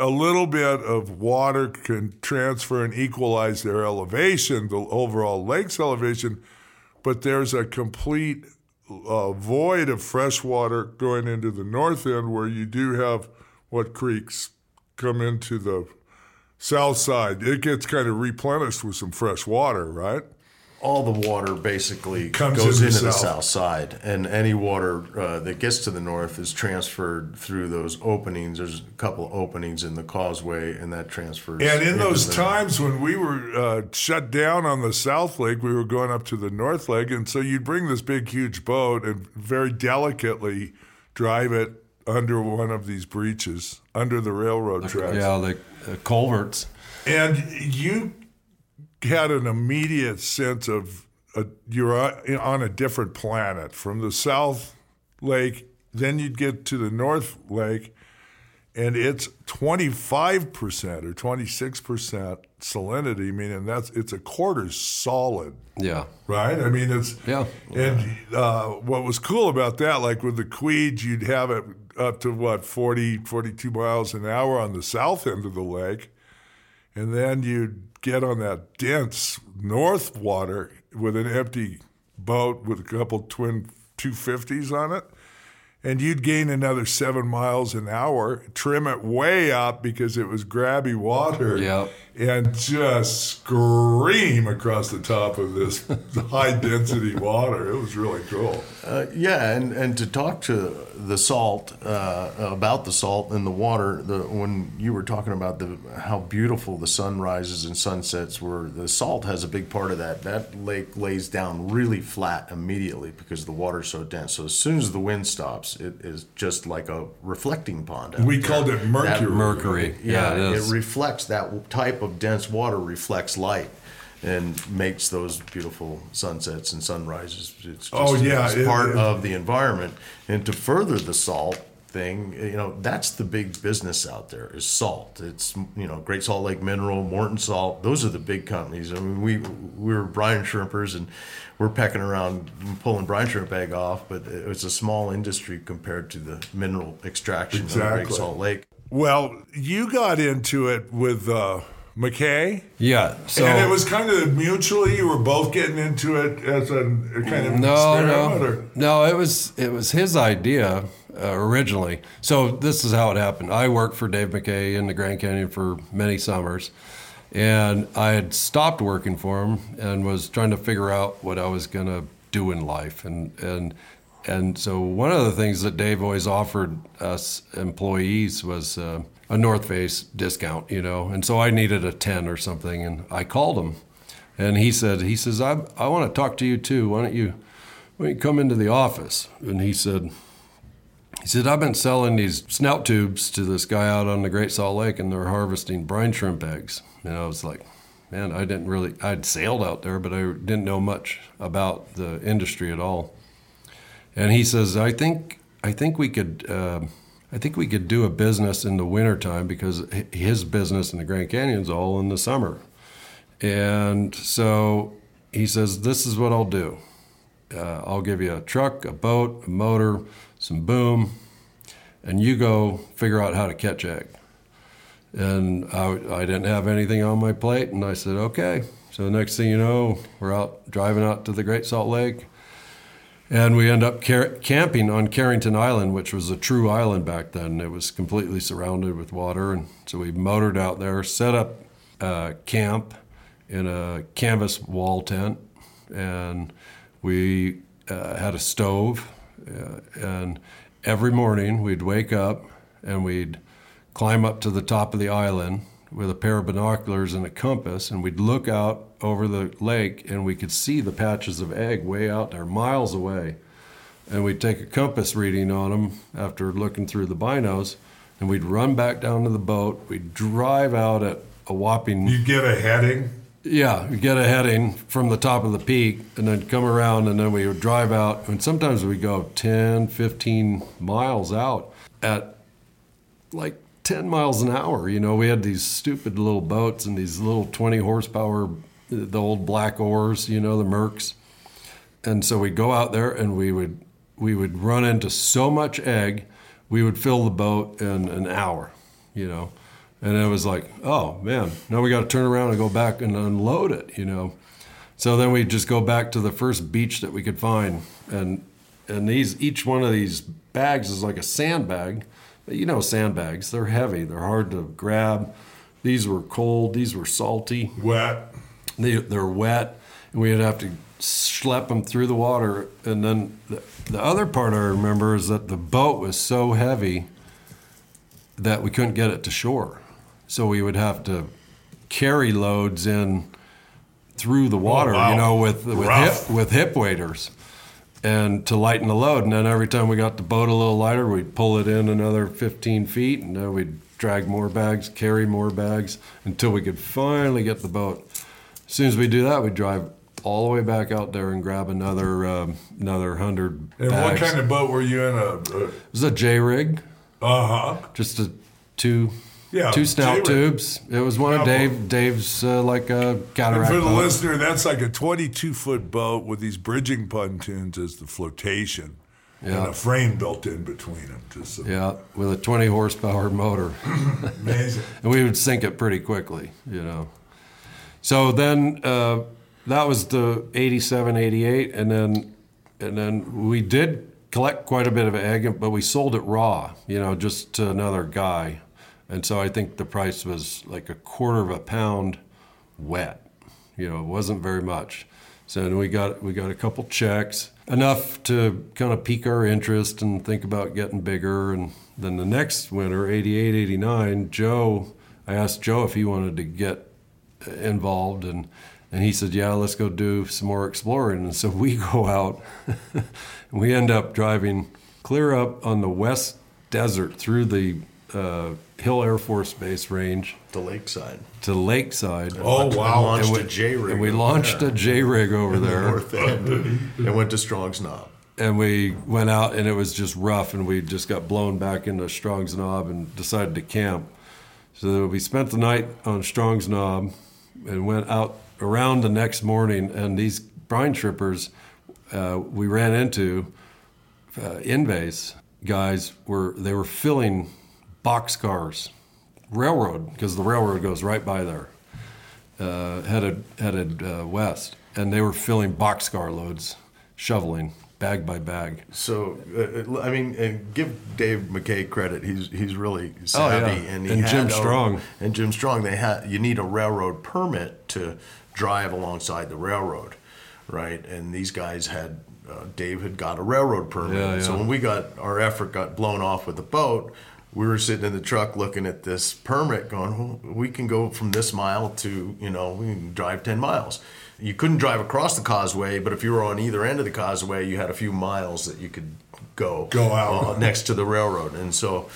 a little bit of water can transfer and equalize their elevation, the overall lake's elevation, but there's a complete uh, void of fresh water going into the north end, where you do have what creeks come into the south side. It gets kind of replenished with some fresh water, right? All the water basically Comes goes into, into the south side, and any water uh, that gets to the north is transferred through those openings. There's a couple of openings in the causeway, and that transfers. And in those times when we were uh, shut down on the south leg, we were going up to the north leg, and so you'd bring this big, huge boat and very delicately drive it under one of these breaches, under the railroad tracks. Yeah, like uh, culverts. And you... had an immediate sense of a, you're on a different planet. From the south lake, then you'd get to the north lake, and it's twenty-five percent or twenty-six percent salinity, meaning that's it's a quarter solid. Yeah. Right? I mean, it's... Yeah. And uh, what was cool about that, like with the Queed, you'd have it up to, what, forty, forty-two miles an hour on the south end of the lake, and then you'd get on that dense north water with an empty boat with a couple twin two fifties on it, and you'd gain another seven miles an hour, trim it way up because it was grabby water, yep. and just scream across the top of this high-density water. It was really cool. Uh, yeah, and, and to talk to the salt, uh, about the salt and the water, the, when you were talking about the how beautiful the sunrises and sunsets were, the salt has a big part of that. That lake lays down really flat immediately because the water's so dense. So as soon as the wind stops, it is just like a reflecting pond. We there. called it mercury. That, mercury. Yeah, yeah, it, it reflects, that type of dense water reflects light and makes those beautiful sunsets and sunrises. It's just oh, yeah, it's it, part it, it, of the environment. And to further the salt thing, you know, that's the big business out there is salt. It's, you know, Great Salt Lake Mineral, Morton Salt. Those are the big companies. I mean, we we were brine shrimpers, and we're pecking around pulling brine shrimp egg off, but it's a small industry compared to the mineral extraction exactly. of Great Salt Lake. Well, you got into it with uh, McKay. Yeah. So, and it was kind of mutually, you were both getting into it as a kind of no, experiment? No, or? no, it was, it was his idea uh, originally. So this is how it happened. I worked for Dave McKay in the Grand Canyon for many summers. And I had stopped working for him and was trying to figure out what I was going to do in life. And and and so one of the things that Dave always offered us employees was uh, a North Face discount, you know. And so I needed a ten or something, and I called him. And he said, he says, I I want to talk to you too. Why don't you, why don't you come into the office? And he said, he said, I've been selling these snout tubes to this guy out on the Great Salt Lake, and they're harvesting brine shrimp eggs. And I was like, man, I didn't really, I'd sailed out there, but I didn't know much about the industry at all. And he says, I think, I think we could, uh, I think we could do a business in the wintertime, because his business in the Grand Canyon's all in the summer. And so he says, this is what I'll do. Uh, I'll give you a truck, a boat, a motor, some boom, and you go figure out how to catch egg. And I, I didn't have anything on my plate, and I said, okay. So the next thing you know, we're out driving out to the Great Salt Lake, And we end up car- camping on Carrington Island, which was a true island back then. It was completely surrounded with water. And so we motored out there, set up uh, camp in a canvas wall tent. And we uh, had a stove. Uh, and every morning we'd wake up and we'd climb up to the top of the island with a pair of binoculars and a compass, and we'd look out over the lake and we could see the patches of egg way out there, miles away. And we'd take a compass reading on them after looking through the binos, and we'd run back down to the boat. We'd drive out at a whopping... You get a heading? Yeah, we'd get a heading from the top of the peak and then come around, and then we would drive out. And sometimes we'd go ten, fifteen miles out at like ten miles an hour. You know, we had these stupid little boats and these little twenty horsepower, the old black oars, you know, the Mercs. And so we'd go out there and we would we would run into so much egg, we would fill the boat in an hour, you know. And it was like, oh man, now we got to turn around and go back and unload it, you know. So then we'd just go back to the first beach that we could find. And and these each one of these bags is like a sandbag. You know, sandbags, they're heavy, they're hard to grab. These were cold, these were salty. Wet. They, they're wet, and we'd have to schlep them through the water. And then the, the other part I remember is that the boat was so heavy that we couldn't get it to shore. So we would have to carry loads in through the water, oh, wow. you know, with with hip, with hip waders. And to lighten the load, and then every time we got the boat a little lighter, we'd pull it in another fifteen feet, and then we'd drag more bags, carry more bags, until we could finally get the boat. As soon as we do that, we'd drive all the way back out there and grab another um, another hundred bags. And what kind of boat were you in? A, a... It was a J-rig. Uh-huh. Just a two... Yeah, two snout tubes. It was one yeah, of Dave, Dave's uh, like a cataract boat. For the boat. Listener, that's like a twenty-two foot boat with these bridging pontoons as the flotation, yeah. and a frame built in between them. Just so yeah, with a twenty horsepower motor. Amazing. And we would sink it pretty quickly, you know. So then uh, that was the eighty-seven, eighty-eight, and then and then we did collect quite a bit of egg, but we sold it raw, you know, just to another guy. And so I think the price was like a quarter of a pound wet. You know, it wasn't very much. So then we got we got a couple checks, enough to kind of pique our interest and think about getting bigger. And then the next winter, eighty-eight, eighty-nine, Joe, I asked Joe if he wanted to get involved. And, and he said, yeah, let's go do some more exploring. And so we go out and we end up driving clear up on the West Desert through the... Uh, Hill Air Force Base range to Lakeside. To Lakeside. Oh wow! Launched and we, a J rig. And we launched there. a J rig over in there. The north end. And went to Strong's Knob. And we went out, and it was just rough, and we just got blown back into Strong's Knob and decided to camp. So we spent the night on Strong's Knob, and went out around the next morning. And these brine trippers uh, we ran into, uh, Inve guys were they were filling. Boxcars, railroad, because the railroad goes right by there, uh, headed headed uh, west, and they were filling boxcar loads, shoveling bag by bag. So, uh, I mean, and give Dave McKay credit; he's he's really savvy, oh, yeah. and, he and had Jim Strong a, and Jim Strong. They had you need a railroad permit to drive alongside the railroad, right? And these guys had uh, Dave had got a railroad permit. Yeah, yeah. So when we got our effort got blown off with the boat. We were sitting in the truck looking at this permit going, well, we can go from this mile to, you know, we can drive ten miles. You couldn't drive across the causeway, but if you were on either end of the causeway, you had a few miles that you could go, go out uh, next to the railroad. And so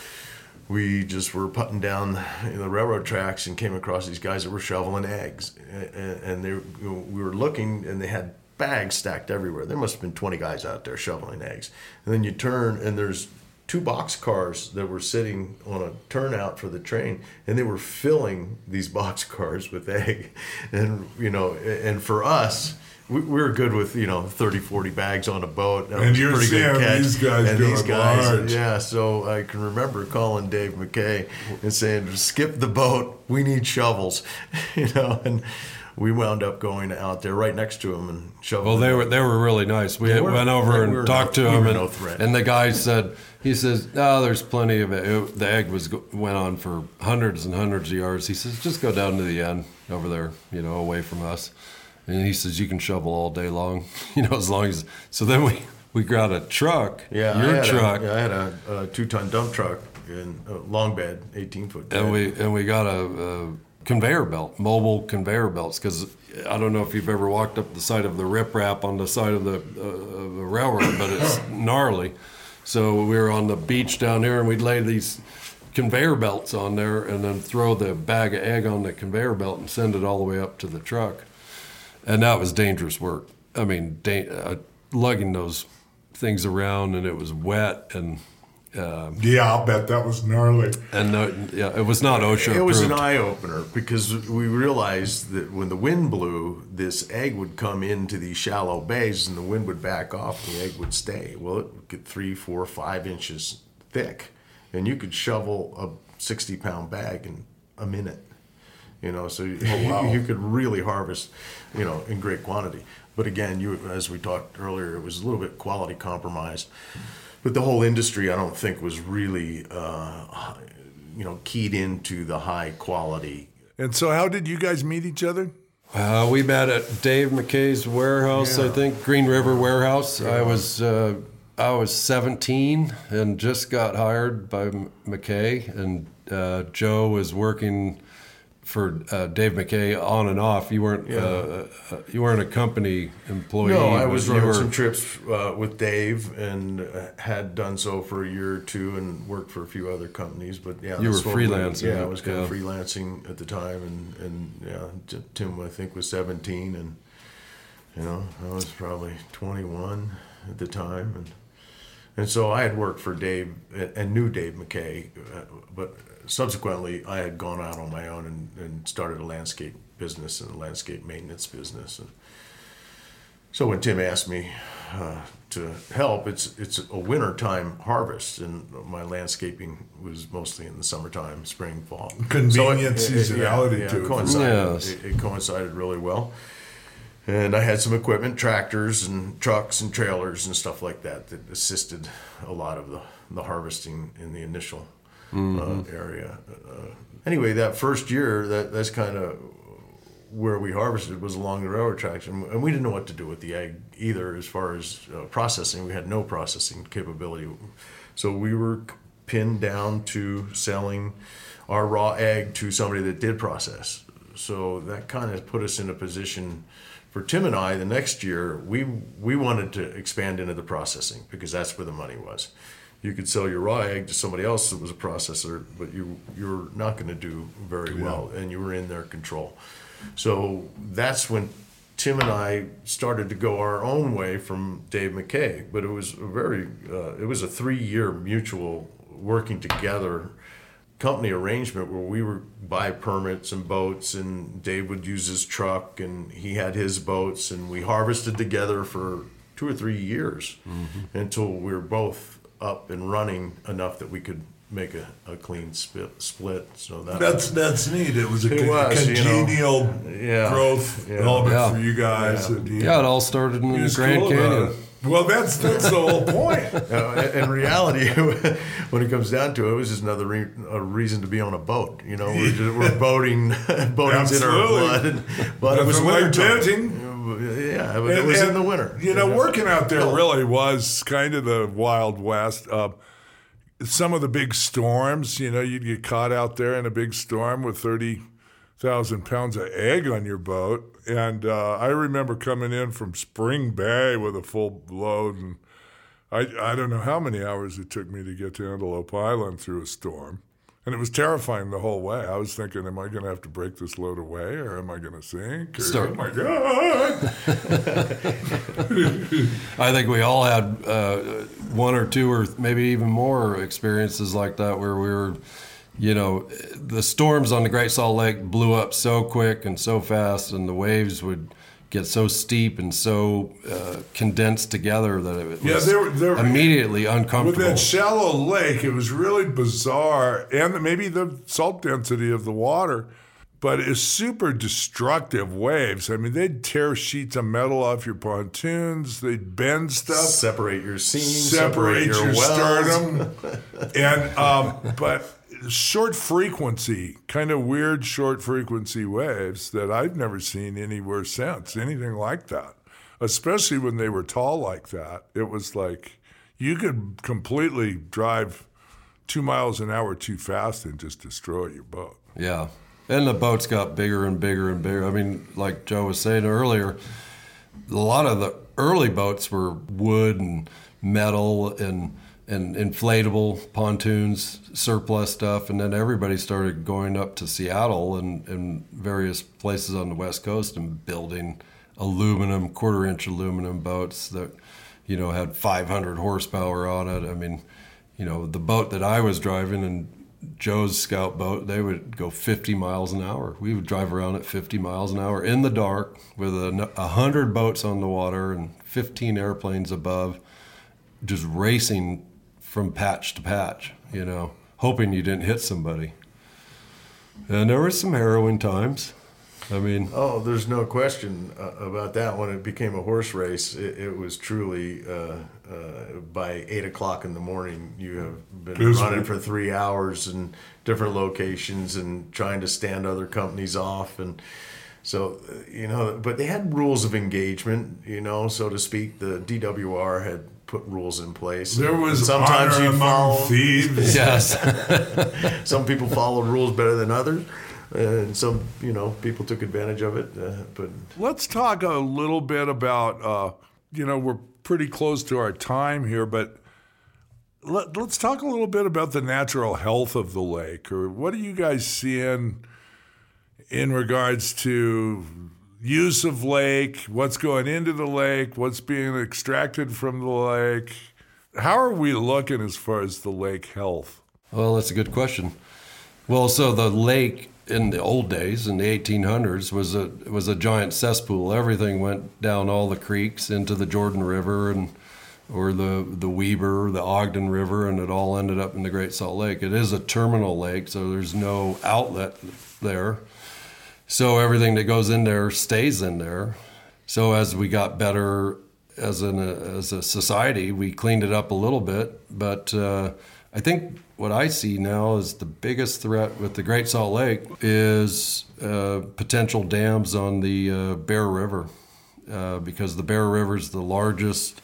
we just were putting down the railroad tracks and came across these guys that were shoveling eggs. And they, we were looking, and they had bags stacked everywhere. There must have been twenty guys out there shoveling eggs. And then you turn, and there's... two box cars that were sitting on a turnout for the train, and they were filling these box cars with egg. And, you know, and for us, we, we were good with, you know, thirty, forty bags on a boat. That and was you're pretty seeing good catch. These guys and these guys, large. Yeah, so I can remember calling Dave McKay and saying, skip the boat, we need shovels, you know, and we wound up going out there right next to them and shoveling. Well, they were they were really nice. We were, went over and we talked no, to them, we and, no and the guy said, he says, "Oh, there's plenty of it." It, the egg was went on for hundreds and hundreds of yards. He says, "Just go down to the end over there, you know, away from us." And he says, "You can shovel all day long, you know, as long as." So then we we got a truck. Yeah, your I truck. A, yeah, I had a, a two-ton dump truck and a long bed, eighteen foot. Bed. And we and we got a. a conveyor belt, mobile conveyor belts, because I don't know if you've ever walked up the side of the riprap on the side of the, uh, of the railroad, but it's gnarly. So we were on the beach down here, and we'd lay these conveyor belts on there and then throw the bag of egg on the conveyor belt and send it all the way up to the truck. And that was dangerous work. I mean, da- uh, lugging those things around, and it was wet and... Um, yeah, I'll bet that was gnarly. And no, yeah, it was not OSHA approved. It was an eye-opener because we realized that when the wind blew, this egg would come into these shallow bays and the wind would back off and the egg would stay. Well, it would get three, four, five inches thick, and you could shovel a sixty-pound bag in a minute. You know, so oh, wow. you, you could really harvest, you know, in great quantity. But again, you as we talked earlier, it was a little bit quality compromised. But the whole industry, I don't think, was really, uh, you know, keyed into the high quality. And so how did you guys meet each other? Uh, we met at Dave McKay's warehouse, yeah. I think, Green River warehouse. Yeah. I was uh, I was seventeen and just got hired by M- McKay. And uh, Joe was working for uh, Dave McKay on and off. You weren't yeah. uh, uh, you weren't a company employee. No, I was running were... some trips uh, with Dave and uh, had done so for a year or two and worked for a few other companies. But yeah, you were freelancing. We, yeah, I was kind yeah. of freelancing at the time, and and yeah, Tim I think was seventeen, and you know I was probably twenty-one at the time, and and so I had worked for Dave and knew Dave McKay, but. Subsequently, I had gone out on my own and, and started a landscape business and a landscape maintenance business. And so when Tim asked me uh, to help, it's it's a wintertime harvest, and my landscaping was mostly in the summertime, spring, fall. Convenient so it, seasonality it, yeah, yeah, to it. Coincided, yes. it, it coincided really well. And I had some equipment, tractors and trucks and trailers and stuff like that that assisted a lot of the, the harvesting in the initial Mm-hmm. Uh, area. Uh, anyway, that first year, that that's kind of where we harvested was along the railroad tracks, and, and we didn't know what to do with the egg either as far as uh, processing. We had no processing capability. So we were pinned down to selling our raw egg to somebody that did process. So that kind of put us in a position for Tim and I the next year, we we wanted to expand into the processing because that's where the money was. You could sell your raw egg to somebody else that was a processor, but you you're not going to do very yeah. well, and you were in their control. So that's when Tim and I started to go our own way from Dave McKay. But it was a very uh, it was a three-year mutual working together company arrangement where we were buy permits and boats, and Dave would use his truck, and he had his boats, and we harvested together for two or three years mm-hmm. until we were both. Up and running enough that we could make a, a clean spit, split. So that that's was, that's neat. It was a it con- was, congenial you know, yeah, growth yeah, element yeah, for you guys. Yeah. And, you yeah, know, it all started in the Grand Canyon. Well, that's that's the whole point. Uh, in reality, when it comes down to it, it was just another re- a reason to be on a boat. You know, we're, just, we're boating, boating's in our blood. And, but that's it was wintertime. Yeah, it was, and, it was and, in the winter. You know, you know, working out there really was kind of the Wild West. Uh, some of the big storms, you know, you'd get caught out there in a big storm with thirty thousand pounds of egg on your boat. And uh, I remember coming in from Spring Bay with a full load. And I, I don't know how many hours it took me to get to Antelope Island through a storm. And it was terrifying the whole way. I was thinking, am I going to have to break this load away, or am I going to sink? Or, Start. Oh, my God. I think we all had uh, one or two or maybe even more experiences like that where we were, you know, the storms on the Great Salt Lake blew up so quick and so fast, and the waves would get so steep and so uh, condensed together that it was yeah, they're, they're, immediately uncomfortable. With that shallow lake, it was really bizarre, and maybe the salt density of the water But it's super destructive waves. I mean, they'd tear sheets of metal off your pontoons. They'd bend stuff. Separate your seams. Separate, separate your, your sternum. and um, but short frequency, kind of weird short frequency waves that I've never seen anywhere since, anything like that. Especially when they were tall like that. It was like you could completely drive two miles an hour too fast and just destroy your boat. Yeah. And the boats got bigger and bigger and bigger. I mean, like Joe was saying earlier, a lot of the early boats were wood and metal and and inflatable pontoons, surplus stuff. And then everybody started going up to Seattle and, and various places on the West Coast and building aluminum, quarter-inch aluminum boats that, you know, had five hundred horsepower on it. I mean, you know, the boat that I was driving and Joe's scout boat, they would go fifty miles an hour. We would drive around at fifty miles an hour in the dark with a, a hundred boats on the water and fifteen airplanes above, just racing from patch to patch, you know, hoping you didn't hit somebody. And there were some harrowing times. I mean, oh, there's no question uh, about that. When it became a horse race, it, it was truly uh, uh, by eight o'clock in the morning. You have been running for three hours in different locations and trying to stand other companies off, and so you know. But they had rules of engagement, you know, so to speak. The D W R had put rules in place. There was sometimes honor among thieves. Yes, some people followed rules better than others. And some, you know, people took advantage of it. Uh, but let's talk a little bit about, uh, you know, we're pretty close to our time here, but let, let's talk a little bit about the natural health of the lake. Or what are you guys seeing in regards to use of lake, what's going into the lake, what's being extracted from the lake? How are we looking as far as the lake health? Well, that's a good question. Well, so the lake in the old days, in the eighteen hundreds, was a was a giant cesspool. Everything went down all the creeks into the Jordan River and or the, the Weber, the Ogden River, and it all ended up in the Great Salt Lake. It is a terminal lake, so there's no outlet there. So everything that goes in there stays in there. So as we got better as, an, as a society, we cleaned it up a little bit, but uh, I think what I see now is the biggest threat with the Great Salt Lake is uh, potential dams on the uh, Bear River, uh, because the Bear River is the largest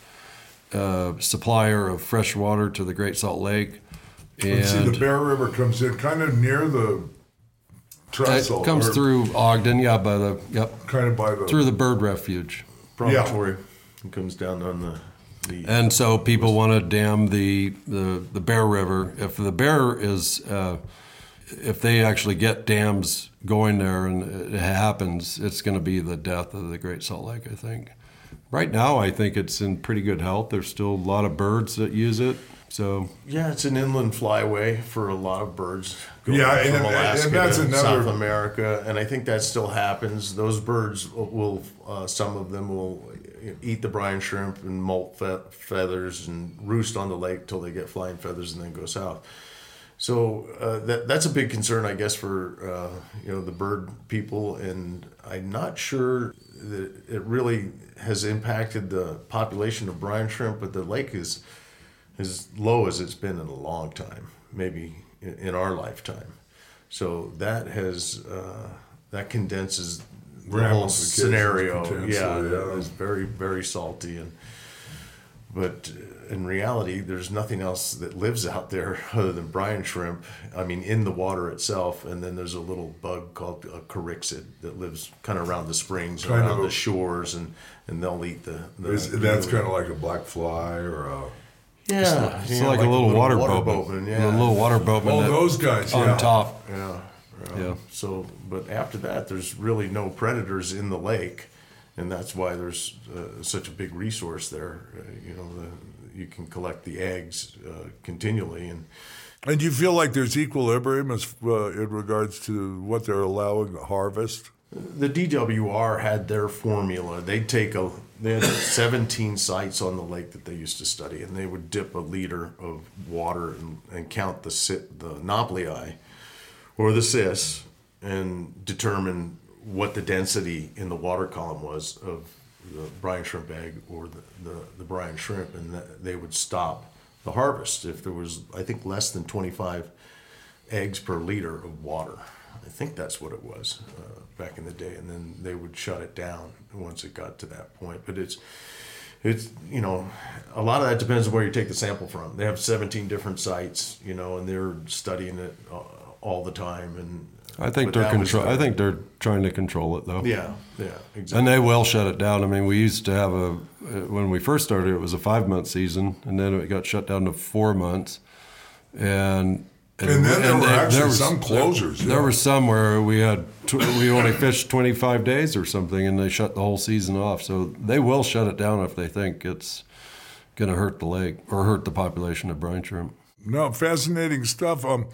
uh, supplier of fresh water to the Great Salt Lake. And, and see, the Bear River comes in kind of near the trestle. It comes through Ogden, yeah, by the yep, kind of by the through the bird refuge, Promontory. Yeah. It comes down on the. And so people want to dam the, the, the Bear River. If the Bear is, uh, if they actually get dams going there and it happens, it's going to be the death of the Great Salt Lake, I think. Right now, I think it's in pretty good health. There's still a lot of birds that use it. So yeah, it's an inland flyway for a lot of birds going yeah, from and, Alaska and that's to another... South America, and I think that still happens. Those birds will, uh, some of them will eat the brine shrimp and molt fe- feathers and roost on the lake till they get flying feathers and then go south. So uh, that that's a big concern, I guess, for uh, you know the bird people, and I'm not sure that it really has impacted the population of brine shrimp, but the lake is as low as it's been in a long time, maybe in our lifetime. So that has uh, that condenses the whole scenario. Yeah, yeah, it's very very salty, and but in reality, there's nothing else that lives out there other than brine shrimp. I mean, in the water itself, and then there's a little bug called a caryxid that lives kind of around the springs, kind around of, the shores, and, and they'll eat the. the is, that's kind of like a black fly or a. Yeah, it's, it's yeah, like, like a little, little water, water boatman. boatman yeah. A little water boatman. Oh, those guys on yeah. top. Yeah, yeah, yeah. So, but after that, there's really no predators in the lake, and that's why there's uh, such a big resource there. Uh, you know, the, you can collect the eggs uh, continually, and and you feel like there's equilibrium as uh, in regards to what they're allowing to harvest. The D W R had their formula. They'd take a they had seventeen sites on the lake that they used to study, and they would dip a liter of water and, and count the sit, the nauplii, or the cysts, and determine what the density in the water column was of the brine shrimp bag or the, the, the brine shrimp, and th- they would stop the harvest if there was, I think, less than twenty-five eggs per liter of water. I think that's what it was uh, back in the day, and then they would shut it down once it got to that point. But it's, it's you know, a lot of that depends on where you take the sample from. They have seventeen different sites, you know, and they're studying it uh, all the time, and I think but they're control. I think they're trying to control it, though. Yeah, yeah, exactly. And they will shut it down. I mean, we used to have a when we first started, it was a five-month season, and then it got shut down to four months, and and, and then there and were they, actually there was, some closures. There, yeah. there was some where we had tw- we only fished twenty-five days or something, and they shut the whole season off. So they will shut it down if they think it's going to hurt the lake or hurt the population of brine shrimp. No, fascinating stuff. Um.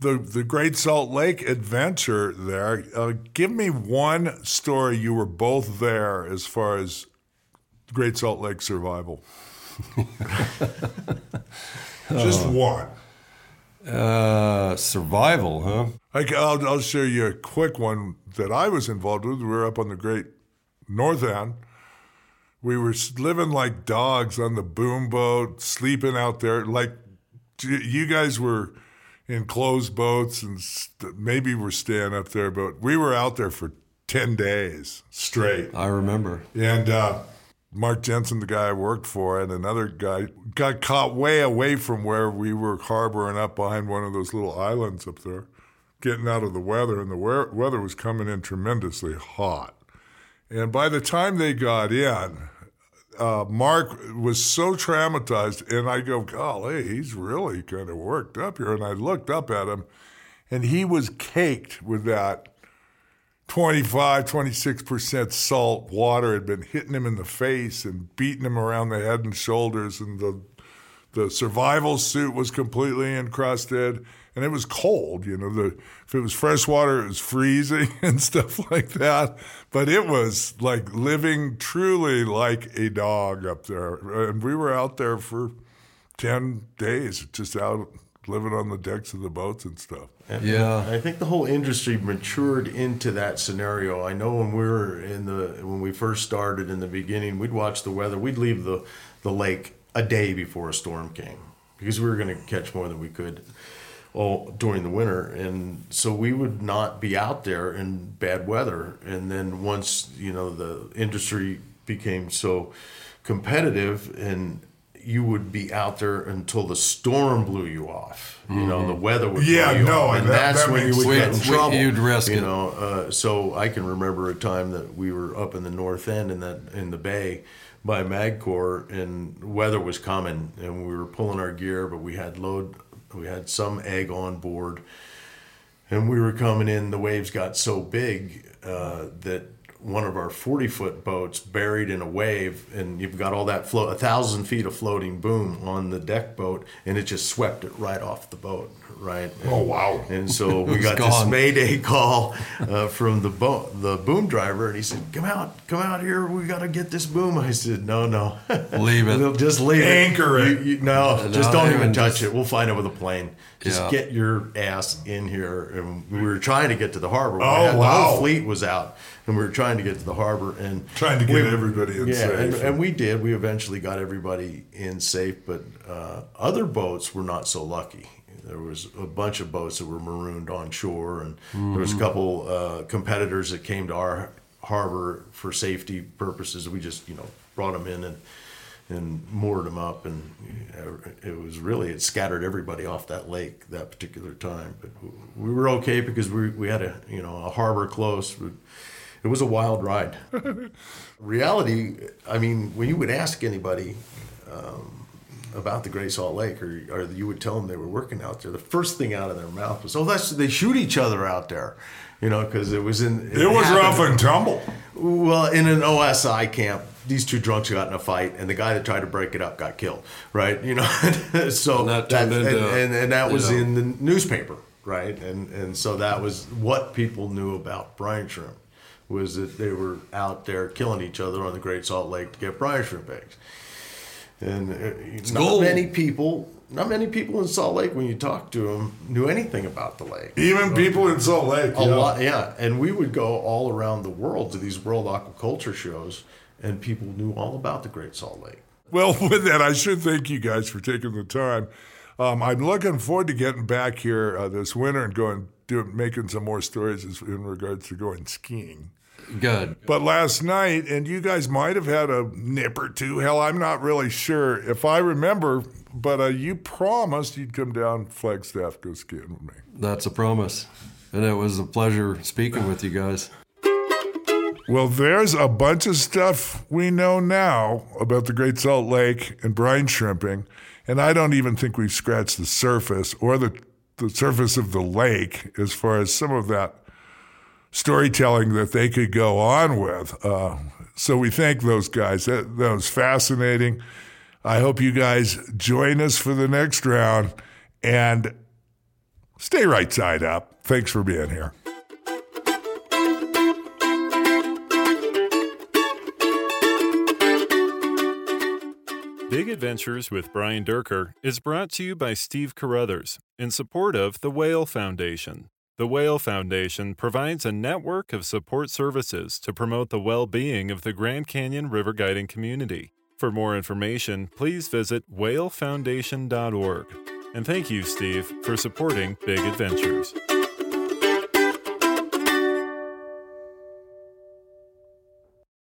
The the Great Salt Lake adventure there, uh, give me one story you were both there as far as Great Salt Lake survival. Just uh, one. Uh, survival, huh? I, I'll, I'll share you a quick one that I was involved with. We were up on the Great North End. We were living like dogs on the boom boat, sleeping out there. Like, you guys were... in closed boats, and st- maybe we're staying up there, but we were out there for ten days straight. I remember. And uh, Mark Jensen, the guy I worked for, and another guy got caught way away from where we were harboring up behind one of those little islands up there, getting out of the weather, and the we- weather was coming in tremendously hot. And by the time they got in, Uh, Mark was so traumatized, and I go, golly, he's really kind of worked up here. And I looked up at him, and he was caked with that twenty-five, twenty-six percent salt water had been hitting him in the face and beating him around the head and shoulders, and the the survival suit was completely encrusted, and it was cold. You know, the, if it was fresh water, it was freezing and stuff like that. But it was like living truly like a dog up there. And we were out there for ten days, just out living on the decks of the boats and stuff. And yeah. I think the whole industry matured into that scenario. I know when we were in the, when we first started in the beginning, we'd watch the weather. We'd leave the, the lake a day before a storm came because we were going to catch more than we could all during the winter, and so we would not be out there in bad weather. And then once, you know, the industry became so competitive, and you would be out there until the storm blew you off. Mm-hmm. You know, the weather would yeah, blow you no, off, and that, that's that when you would sense. get in we, trouble. You'd risk you know, uh, so I can remember a time that we were up in the north end in that in the bay by MagCorp, and weather was coming, and we were pulling our gear, but we had load, we had some egg on board, and we were coming in. The waves got so big uh, that one of our forty-foot boats buried in a wave, and you've got all that float, a thousand feet of floating boom on the deck boat, and it just swept it right off the boat, right? And, oh wow! And so we got gone. this mayday call uh, from the bo- the boom driver, and he said, "Come out, come out here. We got to get this boom." I said, "No, no, leave it. Just leave Anchor it. Anchor it. You, you, no, no, just don't even touch just... it. We'll find it with a plane. Just yeah. get your ass in here." And we were trying to get to the harbor. We oh had, wow! The whole fleet was out. And we were trying to get to the harbor and trying to get we, everybody in yeah, safe. And, and we did. We eventually got everybody in safe, but uh, other boats were not so lucky. There was a bunch of boats that were marooned on shore, and mm-hmm. there was a couple uh, competitors that came to our harbor for safety purposes. We just, you know, brought them in and and moored them up, and it was really it scattered everybody off that lake that particular time. But we were okay because we we had a you know a harbor close. We, It was a wild ride. Reality, I mean, when you would ask anybody um, about the Great Salt Lake, or, or you would tell them they were working out there, the first thing out of their mouth was, "Oh, that's they shoot each other out there," you know, because it was in. It, it was happened. rough and tumble. Well, in an O S I camp, these two drunks got in a fight, and the guy that tried to break it up got killed, right? You know, so and that, that and, and, and that was know. in the newspaper, right? And and so that was what people knew about brine shrimp. Was that they were out there killing each other on the Great Salt Lake to get brine shrimp eggs. And it's not gold. many people, not many people in Salt Lake, when you talk to them, knew anything about the lake. Even so, people in Salt Lake. A yeah. lot, yeah. And we would go all around the world to these world aquaculture shows, and people knew all about the Great Salt Lake. Well, with that, I should thank you guys for taking the time. Um, I'm looking forward to getting back here uh, this winter and going do, making some more stories in regards to going skiing. Good. But last night, and you guys might have had a nip or two. Hell, I'm not really sure if I remember, but uh, you promised you'd come down Flagstaff, go skiing with me. That's a promise. And it was a pleasure speaking with you guys. Well, there's a bunch of stuff we know now about the Great Salt Lake and brine shrimping, and I don't even think we've scratched the surface or the, the surface of the lake as far as some of that storytelling that they could go on with. Uh, so we thank those guys. That, that was fascinating. I hope you guys join us for the next round, and stay right side up. Thanks for being here. Big Adventures with Brian Durker is brought to you by Steve Carruthers in support of the Whale Foundation. The Whale Foundation provides a network of support services to promote the well-being of the Grand Canyon river guiding community. For more information, please visit whale foundation dot org. And thank you, Steve, for supporting Big Adventures.